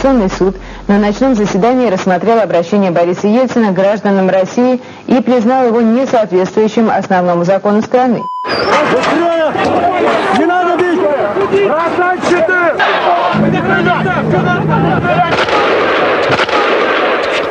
Конституционный суд на ночном заседании рассмотрел обращение Бориса Ельцина к гражданам России и признал его несоответствующим основному закону страны. Не надо бить!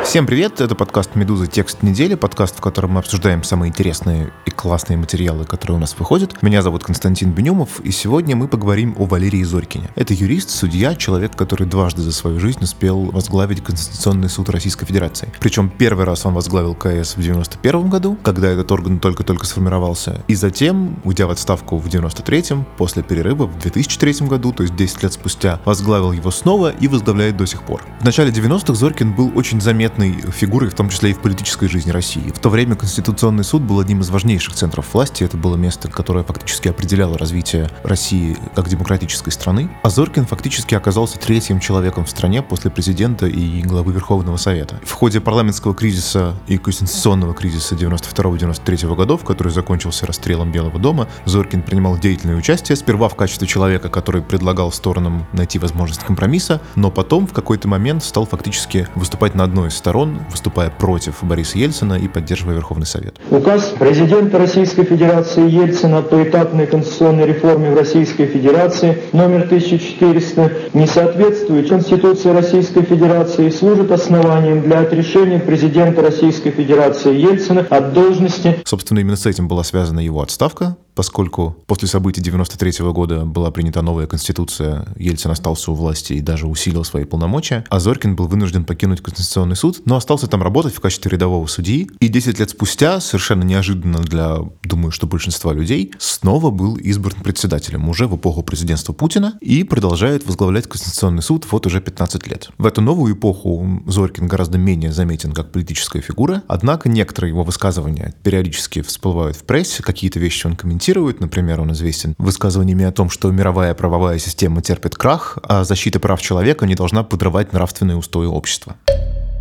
Всем привет, это подкаст «Медуза. Текст недели», подкаст, в котором мы обсуждаем самые интересные и классные материалы, которые у нас выходят. Меня зовут Константин Бенюмов, и сегодня мы поговорим о Валерии Зорькине. Это юрист, судья, человек, который дважды за свою жизнь успел возглавить Конституционный суд Российской Федерации. Причем первый раз он возглавил КС в 91 году, когда этот орган только-только сформировался, и затем, уйдя в отставку в 93-м, после перерыва в 2003 году, то есть 10 лет спустя, возглавил его снова и возглавляет до сих пор. В начале 90-х Зорькин был очень заметным фигурой, в том числе и в политической жизни России. В то время Конституционный суд был одним из важнейших центров власти, это было место, которое фактически определяло развитие России как демократической страны, а Зорькин фактически оказался третьим человеком в стране после президента и главы Верховного Совета. В ходе парламентского кризиса и конституционного кризиса 92-93 годов, который закончился расстрелом Белого дома, Зорькин принимал деятельное участие, сперва в качестве человека, который предлагал сторонам найти возможность компромисса, но потом в какой-то момент стал фактически выступать на одной из сторон, выступая против Бориса Ельцина и поддерживая Верховный Совет. Указ президента Российской Федерации Ельцина по этапной конституционной реформе в Российской Федерации номер 1400 не соответствует Конституции Российской Федерации и служит основанием для отрешения президента Российской Федерации Ельцина от должности. Собственно, именно с этим была связана его отставка, поскольку после событий 93 года была принята новая конституция, Ельцин остался у власти и даже усилил свои полномочия, а Зорькин был вынужден покинуть Конституционный суд, но остался там работать в качестве рядового судьи, и 10 лет спустя, совершенно неожиданно для, думаю, что большинства людей, снова был избран председателем, уже в эпоху президентства Путина, и продолжает возглавлять Конституционный суд вот уже 15 лет. В эту новую эпоху Зорькин гораздо менее заметен как политическая фигура, однако некоторые его высказывания периодически всплывают в прессе, какие-то вещи он комментирует. Например, он известен высказываниями о том, что мировая правовая система терпит крах, а защита прав человека не должна подрывать нравственные устои общества.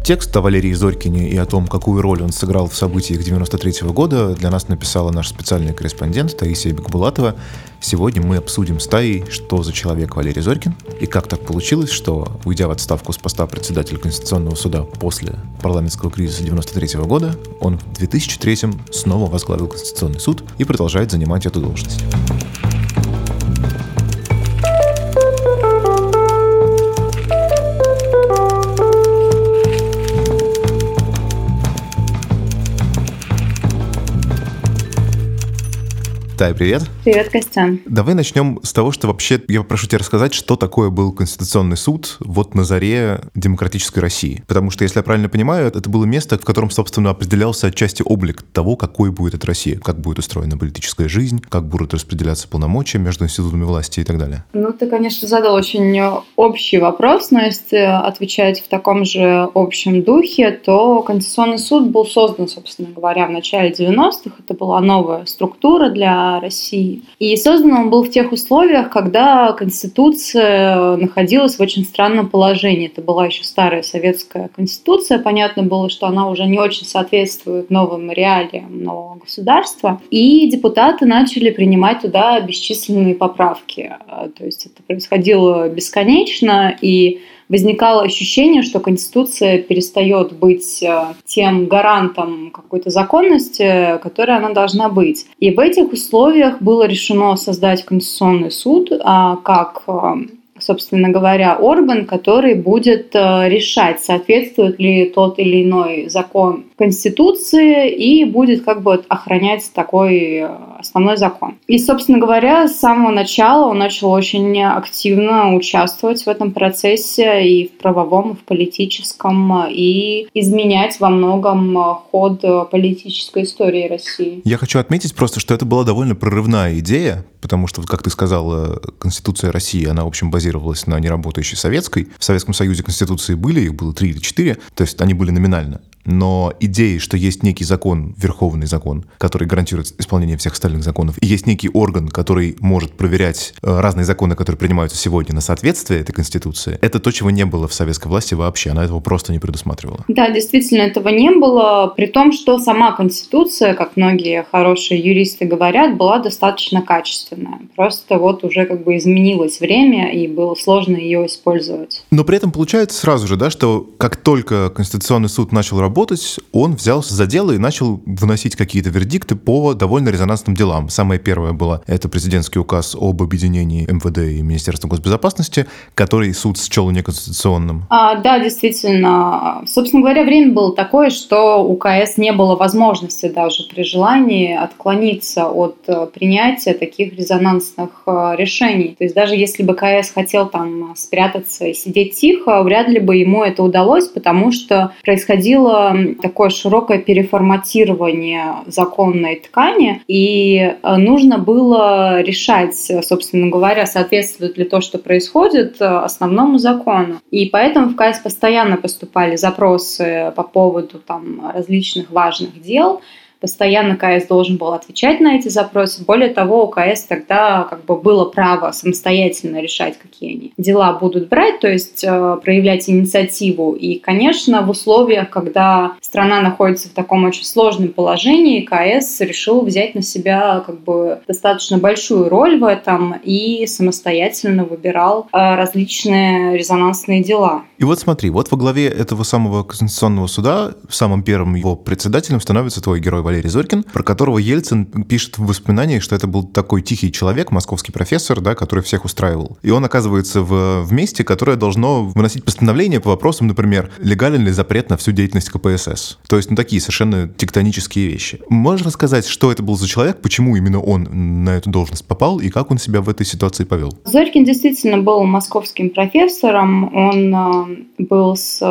Текст о Валерии Зорькине и о том, какую роль он сыграл в событиях 93 года, для нас написала наш специальный корреспондент Таисия Бекбулатова. Сегодня мы обсудим с Таей, что за человек Валерий Зорькин и как так получилось, что, уйдя в отставку с поста председателя Конституционного суда после парламентского кризиса 93 года, он в 2003 снова возглавил Конституционный суд и продолжает занимать эту должность. Тай, привет. Привет, Костян. Давай начнем с того, что вообще я попрошу тебя рассказать, что такое был Конституционный суд вот на заре демократической России. Потому что, если я правильно понимаю, это было место, в котором, собственно, определялся отчасти облик того, какой будет эта Россия, как будет устроена политическая жизнь, как будут распределяться полномочия между институтами власти и так далее. Ну, ты, конечно, задал очень общий вопрос, но если отвечать в таком же общем духе, то Конституционный суд был создан, собственно говоря, в начале 90-х. Это была новая структура для России. И создан он был в тех условиях, когда Конституция находилась в очень странном положении. Это была еще старая советская Конституция. Понятно было, что она уже не очень соответствует новым реалиям нового государства. И депутаты начали принимать туда бесчисленные поправки. То есть это происходило бесконечно, и возникало ощущение, что Конституция перестает быть тем гарантом какой-то законности, которой она должна быть. И в этих условиях было решено создать Конституционный суд как, собственно говоря, орган, который будет решать, соответствует ли тот или иной закон Конституции, и будет как бы охранять такой основной закон. И, собственно говоря, с самого начала он начал очень активно участвовать в этом процессе и в правовом, и в политическом, и изменять во многом ход политической истории России. Я хочу отметить просто, что это была довольно прорывная идея, потому что, как ты сказала, Конституция России, она, в общем, базировалась на неработающей советской. В Советском Союзе конституции были, их было 3 или 4, то есть они были номинально. но идеи, что есть некий закон, верховный закон, который гарантирует исполнение всех остальных законов, и есть некий орган, который может проверять разные законы, которые принимаются сегодня, на соответствие этой Конституции, это то, чего не было в советской власти вообще, она этого просто не предусматривала. Да, действительно, этого не было, при том, что сама Конституция, как многие хорошие юристы говорят, была достаточно качественная. Просто вот уже как бы изменилось время, и было сложно ее использовать. Но при этом получается сразу же, да, что как только Конституционный суд начал работать, он взялся за дело и начал выносить какие-то вердикты по довольно резонансным делам. Самое первое было это президентский указ об объединении МВД и Министерства госбезопасности, который суд счел неконституционным. Да, действительно. Собственно говоря, время было такое, что у КС не было возможности даже при желании отклониться от принятия таких резонансных решений. То есть даже если бы КС хотел там спрятаться и сидеть тихо, вряд ли бы ему это удалось, потому что происходило такое широкое переформатирование законной ткани, и нужно было решать, собственно говоря, соответствует ли то, что происходит, основному закону. И поэтому в КС постоянно поступали запросы по поводу там различных важных дел. Постоянно КС должен был отвечать на эти запросы. Более того, у КС тогда как бы было право самостоятельно решать, какие они дела будут брать, то есть проявлять инициативу. И, конечно, в условиях, когда страна находится в таком очень сложном положении, КС решил взять на себя как бы достаточно большую роль в этом и самостоятельно выбирал различные резонансные дела. И вот смотри, вот во главе этого самого Конституционного суда, самым первым его председателем становится твой герой Валерий Зорькин, про которого Ельцин пишет в воспоминаниях, что это был такой тихий человек, московский профессор, да, который всех устраивал. И он оказывается в месте, которое должно выносить постановление по вопросам, например, легален ли запрет на всю деятельность КПСС. То есть, ну, такие совершенно тектонические вещи. Можешь рассказать, что это был за человек, почему именно он на эту должность попал и как он себя в этой ситуации повел? Зорькин действительно был московским профессором. Он был с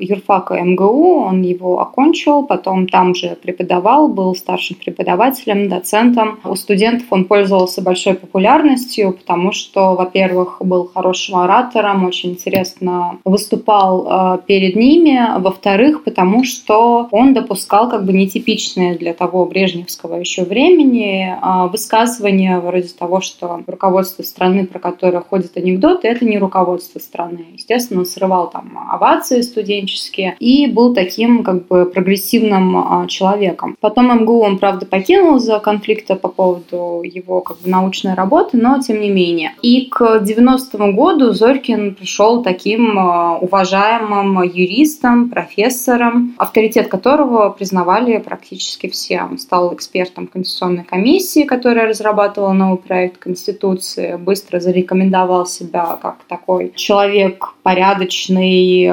юрфака МГУ, он его окончил, потом там же преподавал, был старшим преподавателем, доцентом. У студентов он пользовался большой популярностью, потому что, во-первых, был хорошим оратором, очень интересно выступал перед ними, во-вторых, потому что он допускал как бы нетипичные для того брежневского еще времени высказывания вроде того, что руководство страны, про которое ходят анекдоты, это не руководство страны. Естественно, он срывал там овации студенческие и был таким как бы прогрессивным человеком. Потом МГУ он, правда, покинул из-за конфликта по поводу его как бы научной работы, но тем не менее. И к 90-му году Зорькин пришел таким уважаемым юристом, профессором, авторитет которого признавали практически все. Он стал экспертом Конституционной комиссии, которая разрабатывала новый проект Конституции, быстро зарекомендовал себя как такой человек порядочный,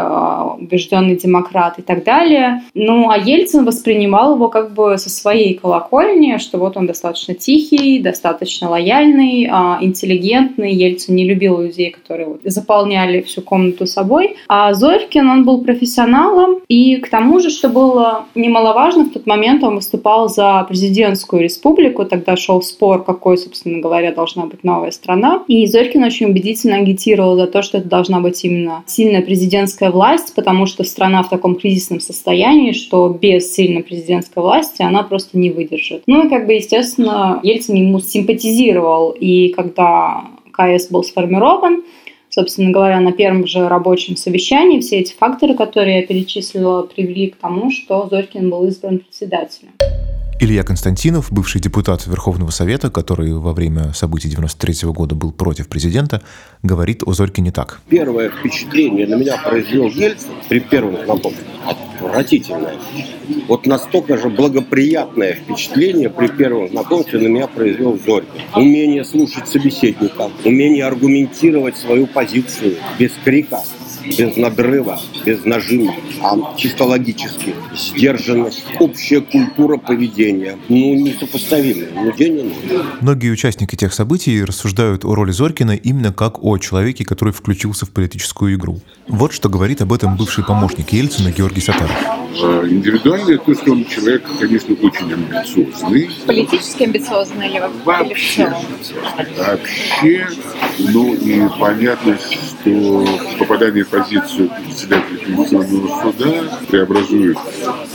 убежденный демократ и так далее. Ну, а Ельцин воспринимал его как бы со своей колокольни, что вот он достаточно тихий, достаточно лояльный, интеллигентный. Ельцин не любил людей, которые заполняли всю комнату собой. А Зорькин, он был профессионалом, и к тому же, что было немаловажно, в тот момент он выступал за президентскую республику, тогда шел спор, какой, собственно говоря, должна быть новая страна. И Зорькин очень убедительно агитировал за то, что это должна быть именно сильная президентская власть, потому что страна в таком кризисном состоянии, что без сильной президентской власти она просто не выдержит. Ну и как бы, естественно, Ельцин ему симпатизировал, и когда КС был сформирован, собственно говоря, на первом же рабочем совещании все эти факторы, которые я перечислила, привели к тому, что Зорькин был избран председателем. Илья Константинов, бывший депутат Верховного Совета, который во время событий 93 года был против президента, говорит о Зорькине так. Первое впечатление на меня произвел Ельцин при первом знакомстве. Отвратительное. Вот настолько же благоприятное впечатление при первом знакомстве на меня произвел Зорькин. Умение слушать собеседника, умение аргументировать свою позицию без крика, без надрыва, без нажима, а чисто логически. Сдержанность, общая культура поведения. Ну, несопоставимая. Нигде не нужно. Многие участники тех событий рассуждают о роли Зорькина именно как о человеке, который включился в политическую игру. Вот что говорит об этом бывший помощник Ельцина Георгий Сатаров. Индивидуально то, что он человек, конечно, очень амбициозный. Политически амбициозный или вообще? Вообще Ну и понятно, что попадание в позицию председателя Конституционного суда преобразует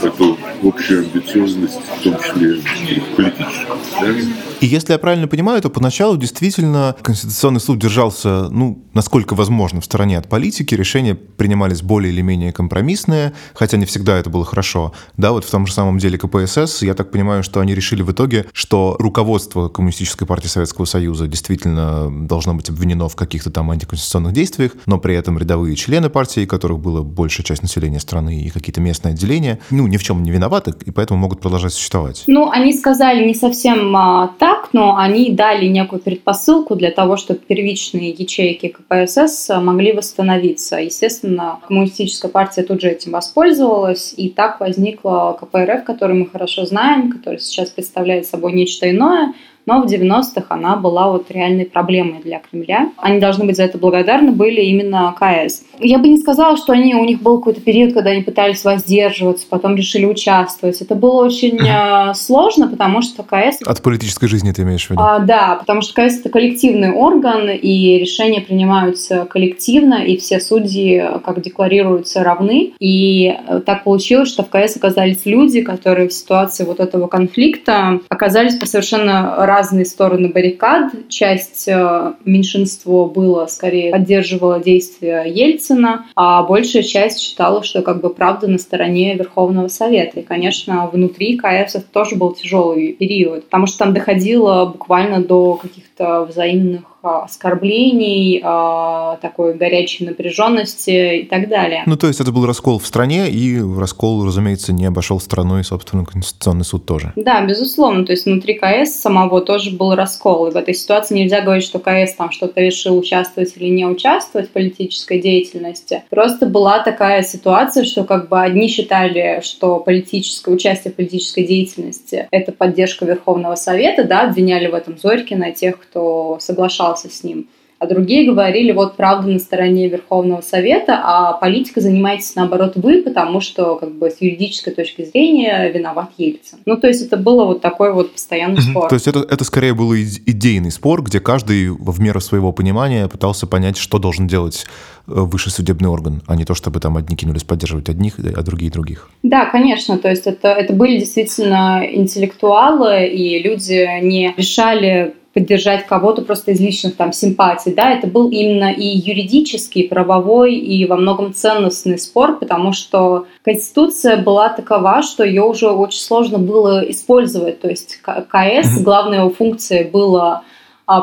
эту общую амбициозность, в том числе и политическую. Да? И если я правильно понимаю, то поначалу действительно Конституционный суд держался, насколько возможно, в стороне от политики, решения принимались более или менее компромиссные, хотя не всегда это было хорошо. Да, вот в том же самом деле КПСС, я так понимаю, что они решили в итоге, что руководство Коммунистической партии Советского Союза действительно должно быть обвинено в каких-то там антиконституционных действиях, но при этом рядовые члены партии, которых была большая часть населения страны и какие-то местные отделения, ни в чем не виноваты, и поэтому могут продолжать существовать. Они сказали не совсем так, но они дали некую предпосылку для того, чтобы первичные ячейки КПСС могли восстановиться. Естественно, Коммунистическая партия тут же этим воспользовалась, и так возникла КПРФ, которую мы хорошо знаем, которая сейчас представляет собой нечто иное, но в 90-х она была реальной проблемой для Кремля. Они должны быть за это благодарны были именно КС. Я бы не сказала, что у них был какой-то период, когда они пытались воздерживаться, потом решили участвовать. Это было очень сложно, потому что КС... От политической жизни ты имеешь в виду? Да, потому что КС — это коллективный орган, и решения принимаются коллективно, и все судьи, как декларируются, равны. И так получилось, что в КС оказались люди, которые в ситуации этого конфликта оказались по совершенно разные стороны баррикад. Часть меньшинства скорее поддерживала действия Ельцина, а большая часть считала, что правда на стороне Верховного Совета. И, конечно, внутри КС это тоже был тяжелый период, потому что там доходило буквально до каких-то взаимных оскорблений, такой горячей напряженности и так далее. То есть это был раскол в стране, и раскол, разумеется, не обошел страной, собственно, Конституционный суд тоже. Да, безусловно. То есть внутри КС самого тоже был раскол. И в этой ситуации нельзя говорить, что КС там что-то решил участвовать или не участвовать в политической деятельности. Просто была такая ситуация, что одни считали, что участие в политической деятельности — это поддержка Верховного Совета, да, обвиняли в этом Зорькина, тех, кто соглашался с ним. А другие говорили, правда на стороне Верховного Совета, а политика занимаетесь, наоборот, вы, потому что, с юридической точки зрения виноват Ельцин. То есть это было такой постоянный спор. То есть это скорее был идейный спор, где каждый в меру своего понимания пытался понять, что должен делать высший судебный орган, а не то, чтобы одни кинулись поддерживать одних, а другие других. Да, конечно, то есть это были действительно интеллектуалы, и люди не решали поддержать кого-то просто из личных симпатий. Да, это был именно и юридический, и правовой, и во многом ценностный спор, потому что Конституция была такова, что ее уже очень сложно было использовать. То есть КС, главная его функция была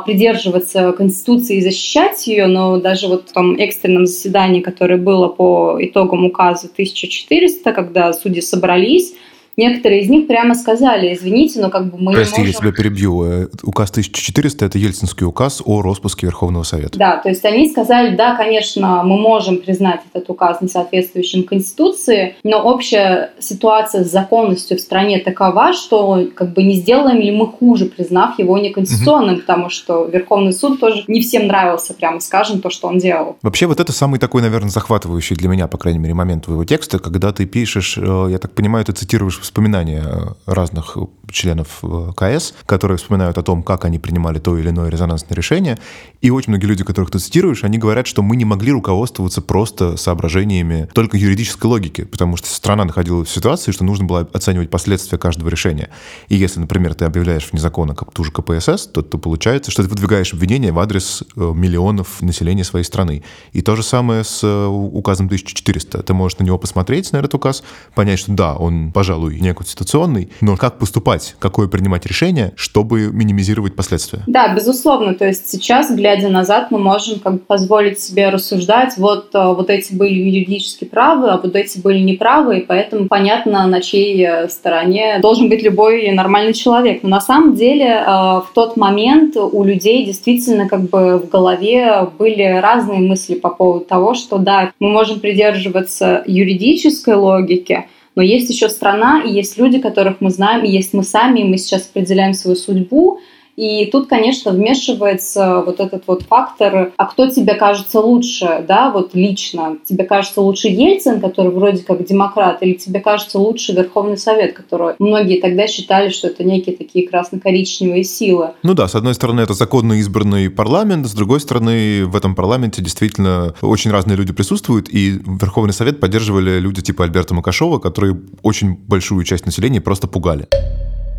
придерживаться Конституции и защищать ее, но даже в том экстренном заседании, которое было по итогам указа 1400, когда судьи собрались, некоторые из них прямо сказали: извините, но мы не можем... Прости, я тебя перебью. Указ 1400 – это ельцинский указ о распуске Верховного Совета. Да, то есть они сказали, да, конечно, мы можем признать этот указ несоответствующим Конституции, но общая ситуация с законностью в стране такова, что не сделаем ли мы хуже, признав его неконституционным, потому что Верховный суд тоже не всем нравился, прямо скажем, то, что он делал. Вообще это самый такой, наверное, захватывающий для меня, по крайней мере, момент твоего текста, когда ты пишешь, я так понимаю, ты цитируешь воспоминания разных членов КС, которые вспоминают о том, как они принимали то или иное резонансное решение. И очень многие люди, которых ты цитируешь, они говорят, что мы не могли руководствоваться просто соображениями только юридической логики, потому что страна находилась в ситуации, что нужно было оценивать последствия каждого решения. И если, например, ты объявляешь вне закона ту же КПСС, то получается, что ты выдвигаешь обвинение в адрес миллионов населения своей страны. И то же самое с указом 1400. Ты можешь на него посмотреть, на этот указ, понять, что да, он, пожалуй, неконституционный, но как поступать, какое принимать решение, чтобы минимизировать последствия? Да, безусловно. То есть сейчас, глядя назад, мы можем позволить себе рассуждать, вот эти были юридически правы, а вот эти были неправы, и поэтому понятно, на чьей стороне должен быть любой нормальный человек. Но на самом деле в тот момент у людей действительно в голове были разные мысли по поводу того, что да, мы можем придерживаться юридической логики, но есть еще страна, и есть люди, которых мы знаем, и есть мы сами, и мы сейчас определяем свою судьбу. И тут, конечно, вмешивается вот этот вот фактор, а кто тебе кажется лучше, да, вот лично. Тебе кажется лучше Ельцин, который вроде как демократ, или тебе кажется лучше Верховный Совет, который многие тогда считали, что это некие такие красно-коричневые силы. Ну да, с одной стороны, это законно избранный парламент, с другой стороны, в этом парламенте действительно очень разные люди присутствуют, и Верховный Совет поддерживали люди типа Альберта Макашова, которые очень большую часть населения просто пугали.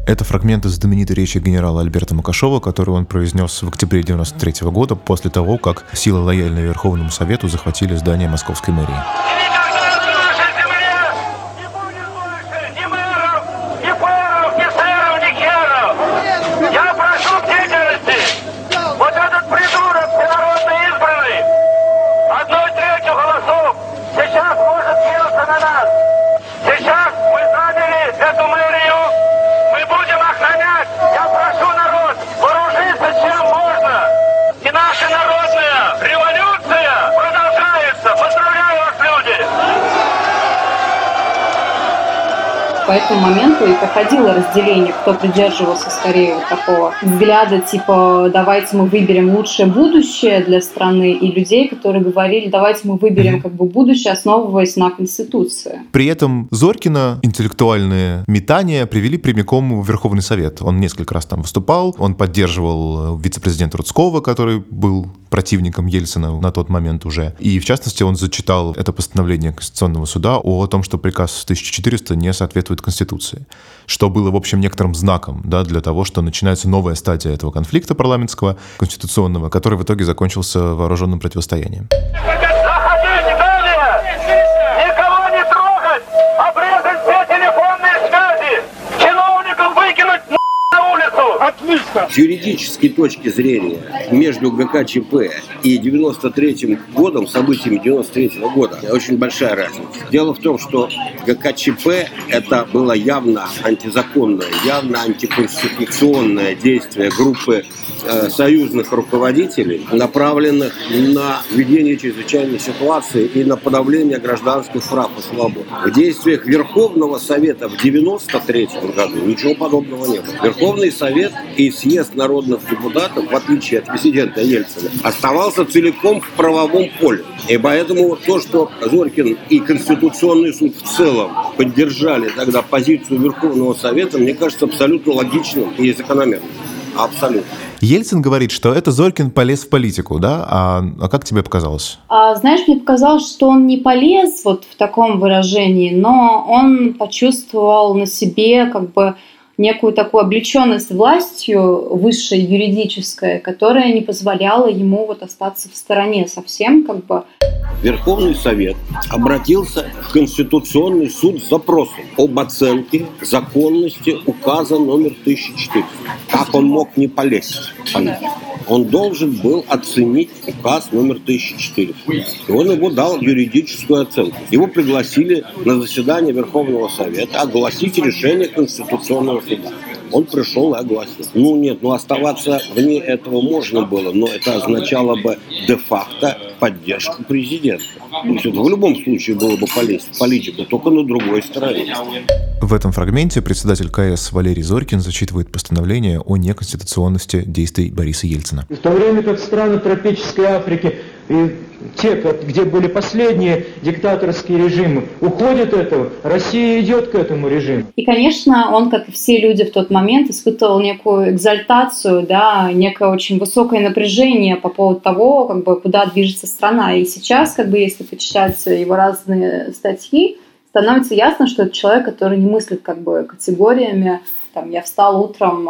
Это фрагмент из знаменитой речи генерала Альберта Макашова, которую он произнес в октябре 1993 года, после того, как силы, лояльные Верховному Совету, захватили здание московской мэрии. По этому моменту и проходило разделение, кто придерживался скорее вот такого взгляда, типа «давайте мы выберем лучшее будущее для страны», и людей, которые говорили «давайте мы выберем как бы будущее, основываясь на Конституции». При этом Зорькина интеллектуальные метания привели прямиком в Верховный Совет. Он несколько раз там выступал, он поддерживал вице-президента Руцкого, который был противником Ельцина на тот момент уже. И, в частности, он зачитал это постановление Конституционного суда о том, что приказ 1400 не соответствует Конституции, что было, в общем, некоторым знаком, да, для того, что начинается новая стадия этого конфликта парламентского, конституционного, который в итоге закончился вооруженным противостоянием. С юридической точки зрения, между ГКЧП и 93 годом, событиями 93 года, очень большая разница. Дело в том, что ГКЧП это было явно антизаконное, явно антиконституционное действие группы союзных руководителей, направленных на введение чрезвычайной ситуации и на подавление гражданских прав и свобод. В действиях Верховного Совета в 93 году ничего подобного не было. Верховный Совет и съезд народных депутатов, в отличие от президента Ельцина, оставался целиком в правовом поле. И поэтому то, что Зорькин и Конституционный суд в целом поддержали тогда позицию Верховного Совета, мне кажется абсолютно логичным и закономерным. Абсолютно. Ельцин говорит, что это Зорькин полез в политику, да? А как тебе показалось? Знаешь, мне показалось, что он не полез вот в таком выражении, но он почувствовал на себе как бы некую такую облеченность властью высшей юридической, которая не позволяла ему вот остаться в стороне совсем как бы. Верховный Совет обратился в Конституционный суд с запросом об оценке законности указа номер 1400. Как он мог не полезть? Он должен был оценить указ номер 1400. И он ему дал юридическую оценку. Его пригласили на заседание Верховного Совета огласить решение Конституционного суда. Он пришел и огласил. Оставаться вне этого можно было, но это означало бы де-факто поддержку президента. То есть это в любом случае было бы полезть в политику, только на другой стороне. В этом фрагменте председатель КС Валерий Зорькин зачитывает постановление о неконституционности действий Бориса Ельцина. В то время как страны тропической Африки и те, где были последние диктаторские режимы, уходят от этого, Россия идет к этому режиму. И, конечно, он, как и все люди в тот момент, испытывал некую экзальтацию, да, некое очень высокое напряжение по поводу того, как бы, куда движется страна. И сейчас, как бы, если почитать его разные статьи, становится ясно, что это человек, который не мыслит как бы категориями. Там, я встал утром,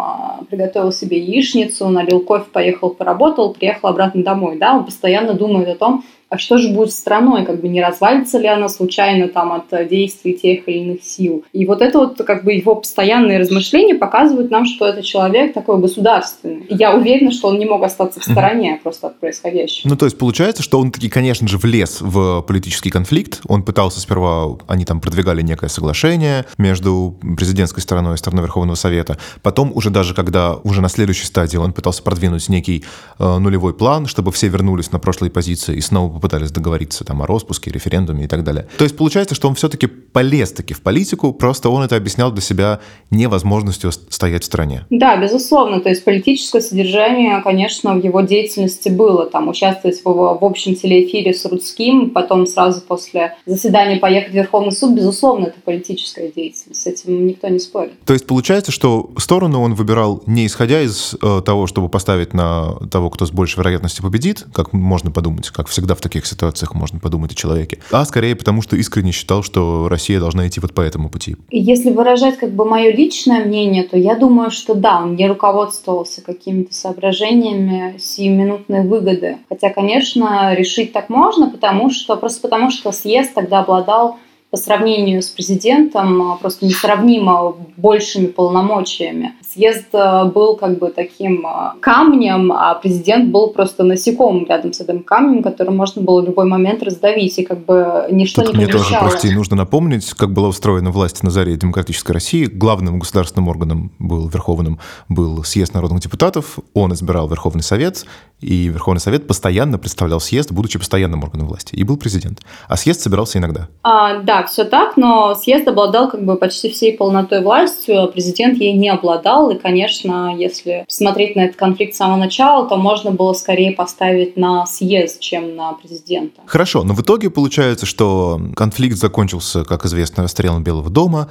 приготовил себе яичницу, налил кофе, поехал, поработал, приехал обратно домой. Да? Он постоянно думает о том, а что же будет с страной, как бы не развалится ли она случайно там, от действий тех или иных сил. И вот это вот как бы его постоянные размышления показывают нам, что это человек такой государственный. И я уверена, что он не мог остаться в стороне просто от происходящего. Ну, то есть получается, что он таки, конечно же, влез в политический конфликт. Он пытался сперва, они там продвигали некое соглашение между президентской стороной и стороной Верховного Совета. Потом уже даже когда, уже на следующей стадии он пытался продвинуть некий нулевой план, чтобы все вернулись на прошлые позиции и снова попытались договориться там о распуске, референдуме и так далее. То есть получается, что он все-таки полез-таки в политику, просто он это объяснял для себя невозможностью стоять в стране. Да, безусловно. То есть политическое содержание, конечно, в его деятельности было. Там участвовать в общем телеэфире с Руцким, потом сразу после заседания поехать в Верховный суд, безусловно, это политическая деятельность. С этим никто не спорит. То есть получается, что сторону он выбирал не исходя из того, чтобы поставить на того, кто с большей вероятностью победит, как можно подумать, как всегда в таких ситуациях можно подумать о человеке, а скорее потому, что искренне считал, что Россия должна идти вот по этому пути. Если выражать как бы мое личное мнение, то я думаю, что да, он не руководствовался какими-то соображениями сиюминутной выгоды. Хотя, конечно, решить так можно, потому что съезд тогда обладал по сравнению с президентом просто несравнимо большими полномочиями. Съезд был как бы таким камнем, а президент был просто насекомым рядом с этим камнем, который можно было в любой момент раздавить, и как бы ничто тут не помешало. Мне тоже, прости, нужно напомнить, как была устроена власть на заре демократической России. Главным государственным органом был съезд народных депутатов, он избирал Верховный Совет, и Верховный Совет постоянно представлял съезд, будучи постоянным органом власти, и был президент. А съезд собирался иногда. Да, все так, но съезд обладал как бы почти всей полнотой властью, а президент ей не обладал. И, конечно, если смотреть на этот конфликт с самого начала, то можно было скорее поставить на съезд, чем на президента. Хорошо, но в итоге получается, что конфликт закончился, как известно, расстрелом Белого дома.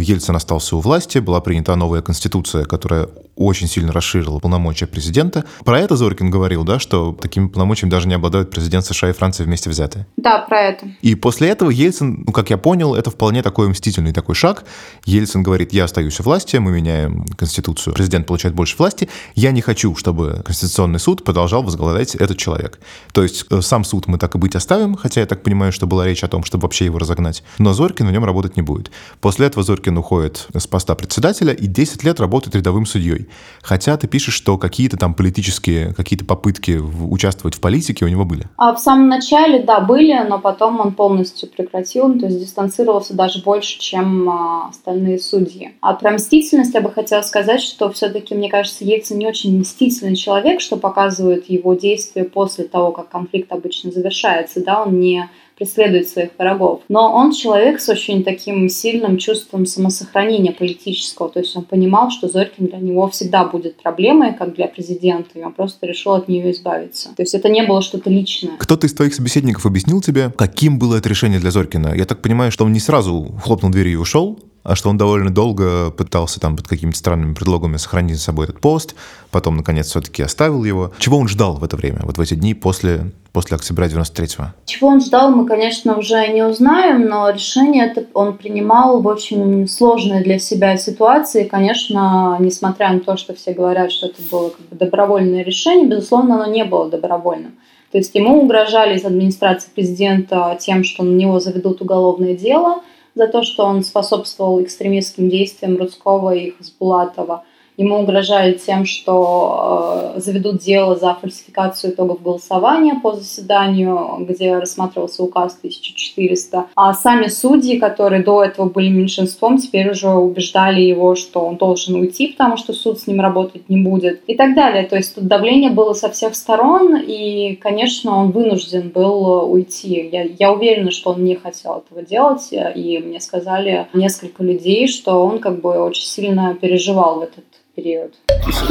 Ельцин остался у власти, была принята новая конституция, которая очень сильно расширила полномочия президента. Про это Зорькин говорил, да, что такими полномочиями даже не обладают президент США и Франции вместе взятые. Да, про это. И после этого Ельцин, как я понял, это вполне такой мстительный такой шаг. Ельцин говорит: я остаюсь у власти, мы меняем конституцию, президент получает больше власти, я не хочу, чтобы Конституционный суд продолжал возглавлять этот человек. То есть сам суд мы так и быть оставим, хотя я так понимаю, что была речь о том, чтобы вообще его разогнать, но Зорькин в нем работать не будет. После этого Зорькин уходит с поста председателя и 10 лет работает рядовым судьей. Хотя ты пишешь, что какие-то там политические, какие-то попытки участвовать в политике у него были. А в самом начале, да, были, но потом он полностью прекратил, то есть дистанцировался даже больше, чем остальные судьи. А про мстительность я бы хотела сказать, что все-таки, мне кажется, Ельцин не очень мстительный человек, что показывает его действия после того, как конфликт обычно завершается, да, он не преследует своих врагов. Но он человек с очень таким сильным чувством самосохранения политического. То есть он понимал, что Зорькин для него всегда будет проблемой, как для президента, и он просто решил от нее избавиться. То есть это не было что-то личное. Кто-то из твоих собеседников объяснил тебе, каким было это решение для Зорькина? Я так понимаю, что он не сразу хлопнул дверью и ушел, а что он довольно долго пытался там под какими-то странными предлогами сохранить за собой этот пост, потом, наконец, все-таки оставил его. Чего он ждал в это время, вот в эти дни после октября 93-го? Чего он ждал, мы, конечно, уже не узнаем, но решение это он принимал в очень сложной для себя ситуации. Конечно, несмотря на то, что все говорят, что это было как бы добровольное решение, безусловно, оно не было добровольным. То есть ему угрожали из администрации президента тем, что на него заведут уголовное дело за то, что он способствовал экстремистским действиям Руцкого и Хасбулатова. Ему угрожали тем, что заведут дело за фальсификацию итогов голосования по заседанию, где рассматривался указ 1400. А сами судьи, которые до этого были меньшинством, теперь уже убеждали его, что он должен уйти, потому что суд с ним работать не будет, и так далее. То есть тут давление было со всех сторон, и, конечно, он вынужден был уйти. Я уверена, что он не хотел этого делать, и мне сказали несколько людей, что он как бы очень сильно переживал в этот период.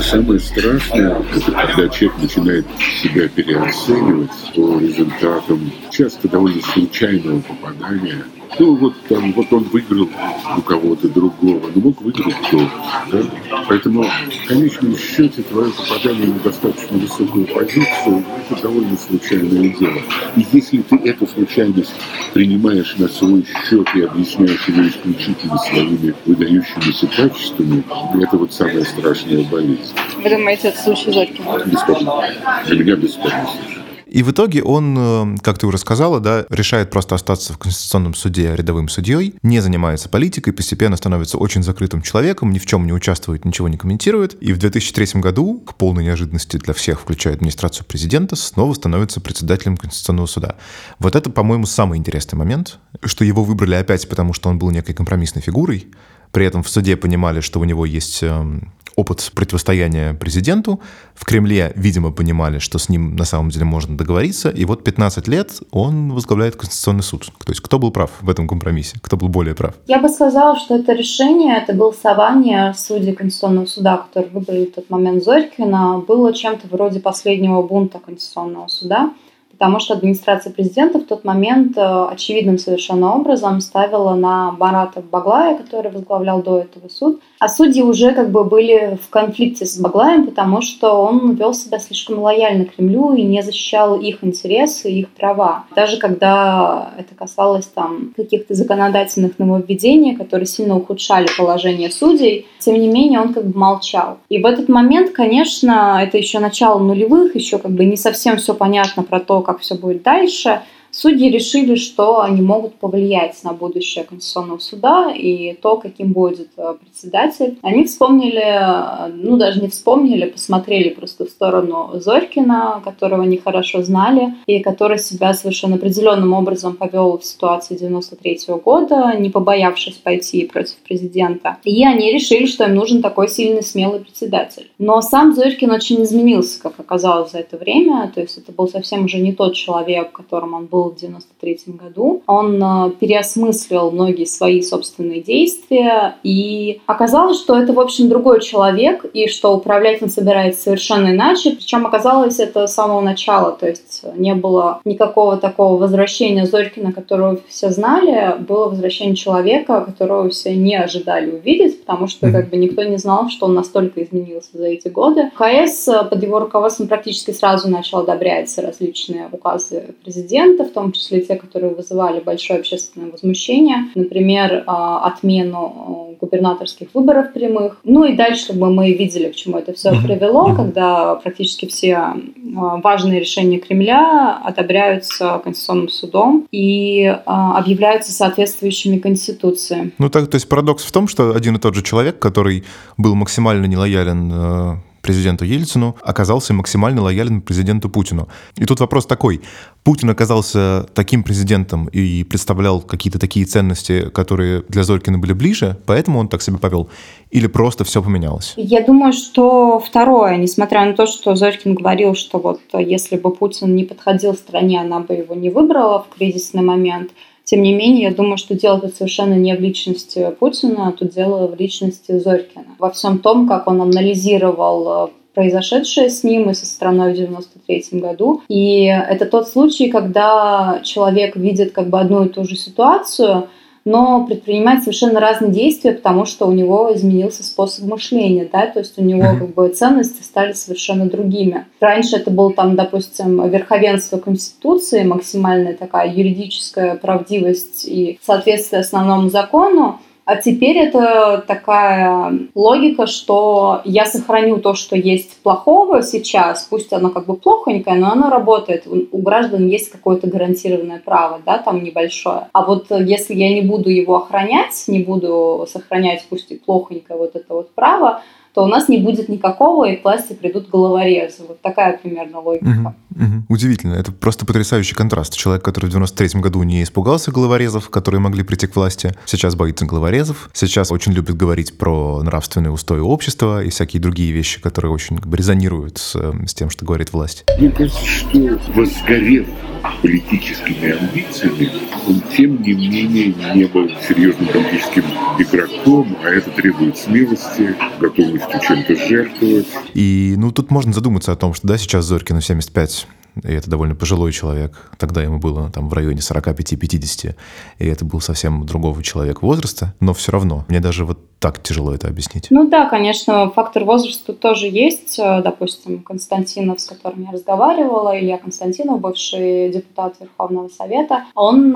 Самое страшное, когда человек начинает себя переоценивать по результатам часто довольно случайного попадания. Ну вот там, вот он выиграл у кого-то другого, но мог выиграть кто-то. Да? Поэтому, в конечном счете, твое попадание на достаточно высокую позицию – это довольно случайное дело. И если ты эту случайность принимаешь на свой счет и объясняешь ее исключительно своими выдающимися качествами, это вот самая страшная болезнь. Вы думаете, это случай Зорькина? Бесспорно. Для меня бесспорно случай. И в итоге он, как ты уже сказала, да, решает просто остаться в Конституционном суде рядовым судьей, не занимается политикой, постепенно становится очень закрытым человеком, ни в чем не участвует, ничего не комментирует. И в 2003 году, к полной неожиданности для всех, включая администрацию президента, снова становится председателем Конституционного суда. Вот это, по-моему, самый интересный момент, что его выбрали опять, потому что он был некой компромиссной фигурой, При этом в суде понимали, что у него есть опыт противостояния президенту. В Кремле, видимо, понимали, что с ним на самом деле можно договориться. И вот 15 лет он возглавляет Конституционный суд. То есть кто был прав в этом компромиссе? Кто был более прав? Я бы сказала, что это решение, это голосование судей Конституционного суда, которые выбрали в тот момент Зорькина, было чем-то вроде последнего бунта Конституционного суда, потому что администрация президента в тот момент очевидным совершенно образом ставила на Бората Баглая, который возглавлял до этого суд. А судьи уже как бы были в конфликте с Баглаем, потому что он вел себя слишком лояльно к Кремлю и не защищал их интересы, их права. Даже когда это касалось там каких-то законодательных нововведений, которые сильно ухудшали положение судей, тем не менее он как бы молчал. И в этот момент, конечно, это еще начало нулевых, еще как бы не совсем все понятно про то, как все будет дальше, судьи решили, что они могут повлиять на будущее Конституционного суда и то, каким будет председатель. Они вспомнили, ну даже не вспомнили, посмотрели просто в сторону Зорькина, которого они хорошо знали и который себя совершенно определенным образом повел в ситуации 93-го года, не побоявшись пойти против президента. И они решили, что им нужен такой сильный, смелый председатель. Но сам Зорькин очень изменился, как оказалось, за это время. То есть это был совсем уже не тот человек, которым он был в 93-м году. Он переосмыслил многие свои собственные действия, и оказалось, что это, в общем, другой человек, и что управлять он собирается совершенно иначе. Причем оказалось это с самого начала, то есть не было никакого такого возвращения Зорькина, которого все знали, было возвращение человека, которого все не ожидали увидеть, потому что как бы никто не знал, что он настолько изменился за эти годы. КС под его руководством практически сразу начал одобрять различные указы президента, в том числе те, которые вызывали большое общественное возмущение, например, отмену губернаторских выборов прямых. Ну и дальше как бы мы видели, к чему это все привело, когда практически все важные решения Кремля одобряются Конституционным судом и объявляются соответствующими Конституции. Ну так, то есть парадокс в том, что один и тот же человек, который был максимально нелоялен президенту Ельцину, оказался максимально лоялен президенту Путину. И тут вопрос такой. Путин оказался таким президентом и представлял какие-то такие ценности, которые для Зорькина были ближе, поэтому он так себя повел? Или просто все поменялось? Я думаю, что второе. Несмотря на то, что Зорькин говорил, что вот если бы Путин не подходил стране, она бы его не выбрала в кризисный момент. Тем не менее, я думаю, что дело тут совершенно не в личности Путина, а тут дело в личности Зорькина. Во всем том, как он анализировал произошедшее с ним и со страной в 93-м году. И это тот случай, когда человек видит как бы одну и ту же ситуацию, но предпринимает совершенно разные действия, потому что у него изменился способ мышления, да, то есть у него как бы ценности стали совершенно другими. Раньше это было там, допустим, верховенство Конституции, максимальная такая юридическая правдивость и соответствие основному закону, а теперь это такая логика, что я сохраню то, что есть плохого сейчас, пусть оно как бы плохонькое, но оно работает. У граждан есть какое-то гарантированное право, да, там небольшое. А вот если я не буду его охранять, не буду сохранять, пусть и плохонькое вот это вот право, то у нас не будет никакого, и к власти придут головорезы. Вот такая примерно логика. Удивительно. Это просто потрясающий контраст. Человек, который в 93-м году не испугался головорезов, которые могли прийти к власти, сейчас боится головорезов, сейчас очень любит говорить про нравственные устои общества и всякие другие вещи, которые очень как бы резонируют с тем, что говорит власть. Мне кажется, что возгорев политическими амбициями, он, тем не менее, не был серьезным политическим игроком, а это требует смелости, готовности чем-то жертвовать. И, ну, тут можно задуматься о том, что, да, сейчас Зорькину 75, и это довольно пожилой человек. Тогда ему было там в районе 45-50, и это был совсем другого человека возраста, но все равно. Мне даже вот так тяжело это объяснить. Ну да, конечно, фактор возраста тоже есть. Допустим, Константинов, с которым я разговаривала, Илья Константинов, бывший депутат Верховного Совета, он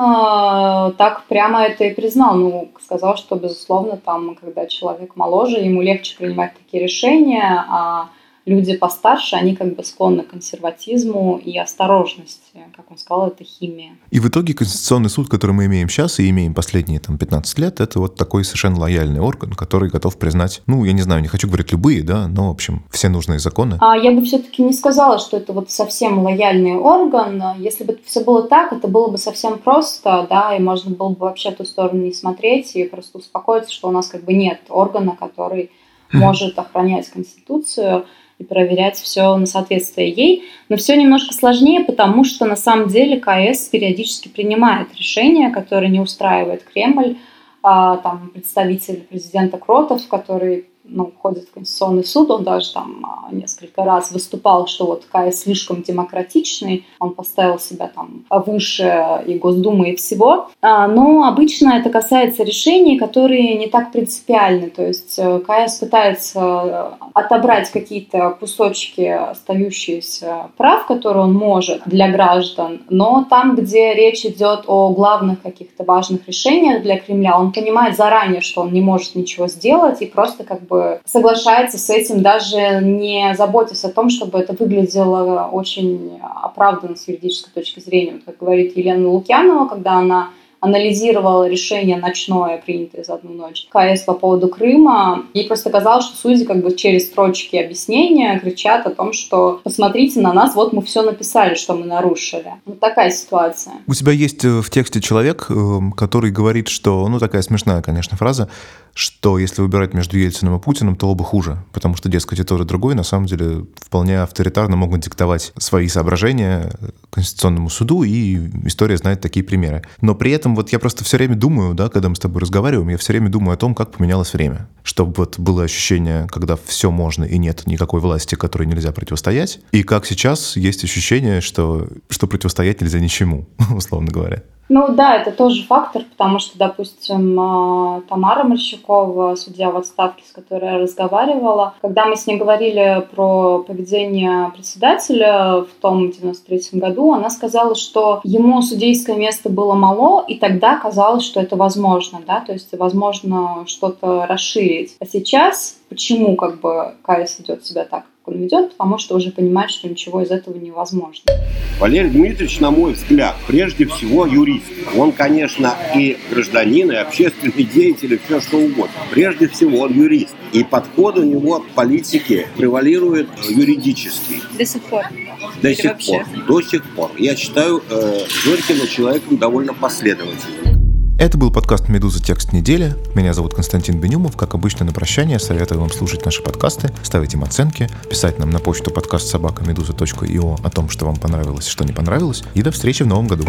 так прямо это и признал. Ну, сказал, что, безусловно, там, когда человек моложе, ему легче принимать такие решения, а люди постарше, они как бы склонны к консерватизму и осторожности. Как он сказал, это химия. И в итоге Конституционный суд, который мы имеем сейчас и имеем последние 15 лет, это вот такой совершенно лояльный орган, который готов признать, ну, я не знаю, не хочу говорить любые, да, но, в общем, все нужные законы. Я бы все-таки не сказала, что это вот совсем лояльный орган. Если бы все было так, это было бы совсем просто, да, и можно было бы вообще ту сторону не смотреть и просто успокоиться, что у нас как бы нет органа, который может охранять Конституцию и проверять все на соответствие ей. Но все немножко сложнее, потому что на самом деле КС периодически принимает решения, которые не устраивает Кремль. Там представитель президента Кротов, который, ну, ходит в Конституционный суд, он даже там несколько раз выступал, что вот КС слишком демократичный, он поставил себя там выше и Госдумы, и всего. Но обычно это касается решений, которые не так принципиальны. То есть КС пытается отобрать какие-то кусочки остающихся прав, которые он может для граждан, но там, где речь идет о главных каких-то важных решениях для Кремля, он понимает заранее, что он не может ничего сделать и просто как бы соглашается с этим, даже не заботясь о том, чтобы это выглядело очень оправданно с юридической точки зрения. Вот, как говорит Елена Лукьянова, когда она анализировала решение ночное, принятое за одну ночь, КС по поводу Крыма, ей просто казалось, что судьи как бы через строчки объяснения кричат о том, что посмотрите на нас, вот мы все написали, что мы нарушили. Вот такая ситуация. У тебя есть в тексте человек, который говорит, что, ну, такая смешная, конечно, фраза, что если выбирать между Ельциным и Путиным, то оба хуже, потому что, дескать, и тот, и другой, на самом деле, вполне авторитарно могут диктовать свои соображения Конституционному суду, и история знает такие примеры. Но при этом вот я просто все время думаю, да, когда мы с тобой разговариваем, я все время думаю о том, как поменялось время, чтобы вот было ощущение, когда все можно и нет никакой власти, которой нельзя противостоять, и как сейчас есть ощущение, что противостоять нельзя ничему, условно говоря. Ну да, это тоже фактор, потому что, допустим, Тамара Морщакова, судья в отставке, с которой я разговаривала, когда мы с ней говорили про поведение председателя в том 93-м году, она сказала, что ему судейское место было мало, и тогда казалось, что это возможно, да, то есть возможно что-то расширить. А сейчас почему как бы КС ведет себя так, как он ведет, потому что уже понимает, что ничего из этого невозможно. Валерий Дмитриевич, на мой взгляд, прежде всего юрист. Он, конечно, и гражданин, и общественный деятель, и все что угодно. Прежде всего он юрист. И подход у него от политики превалирует юридический. До сих пор. Я считаю Зорькина человеком довольно последовательным. Это был подкаст «Медуза. Текст недели». Меня зовут Константин Бенюмов. Как обычно, на прощание советую вам слушать наши подкасты, ставить им оценки, писать нам на почту подкаст@meduza.io о том, что вам понравилось и что не понравилось. И до встречи в новом году.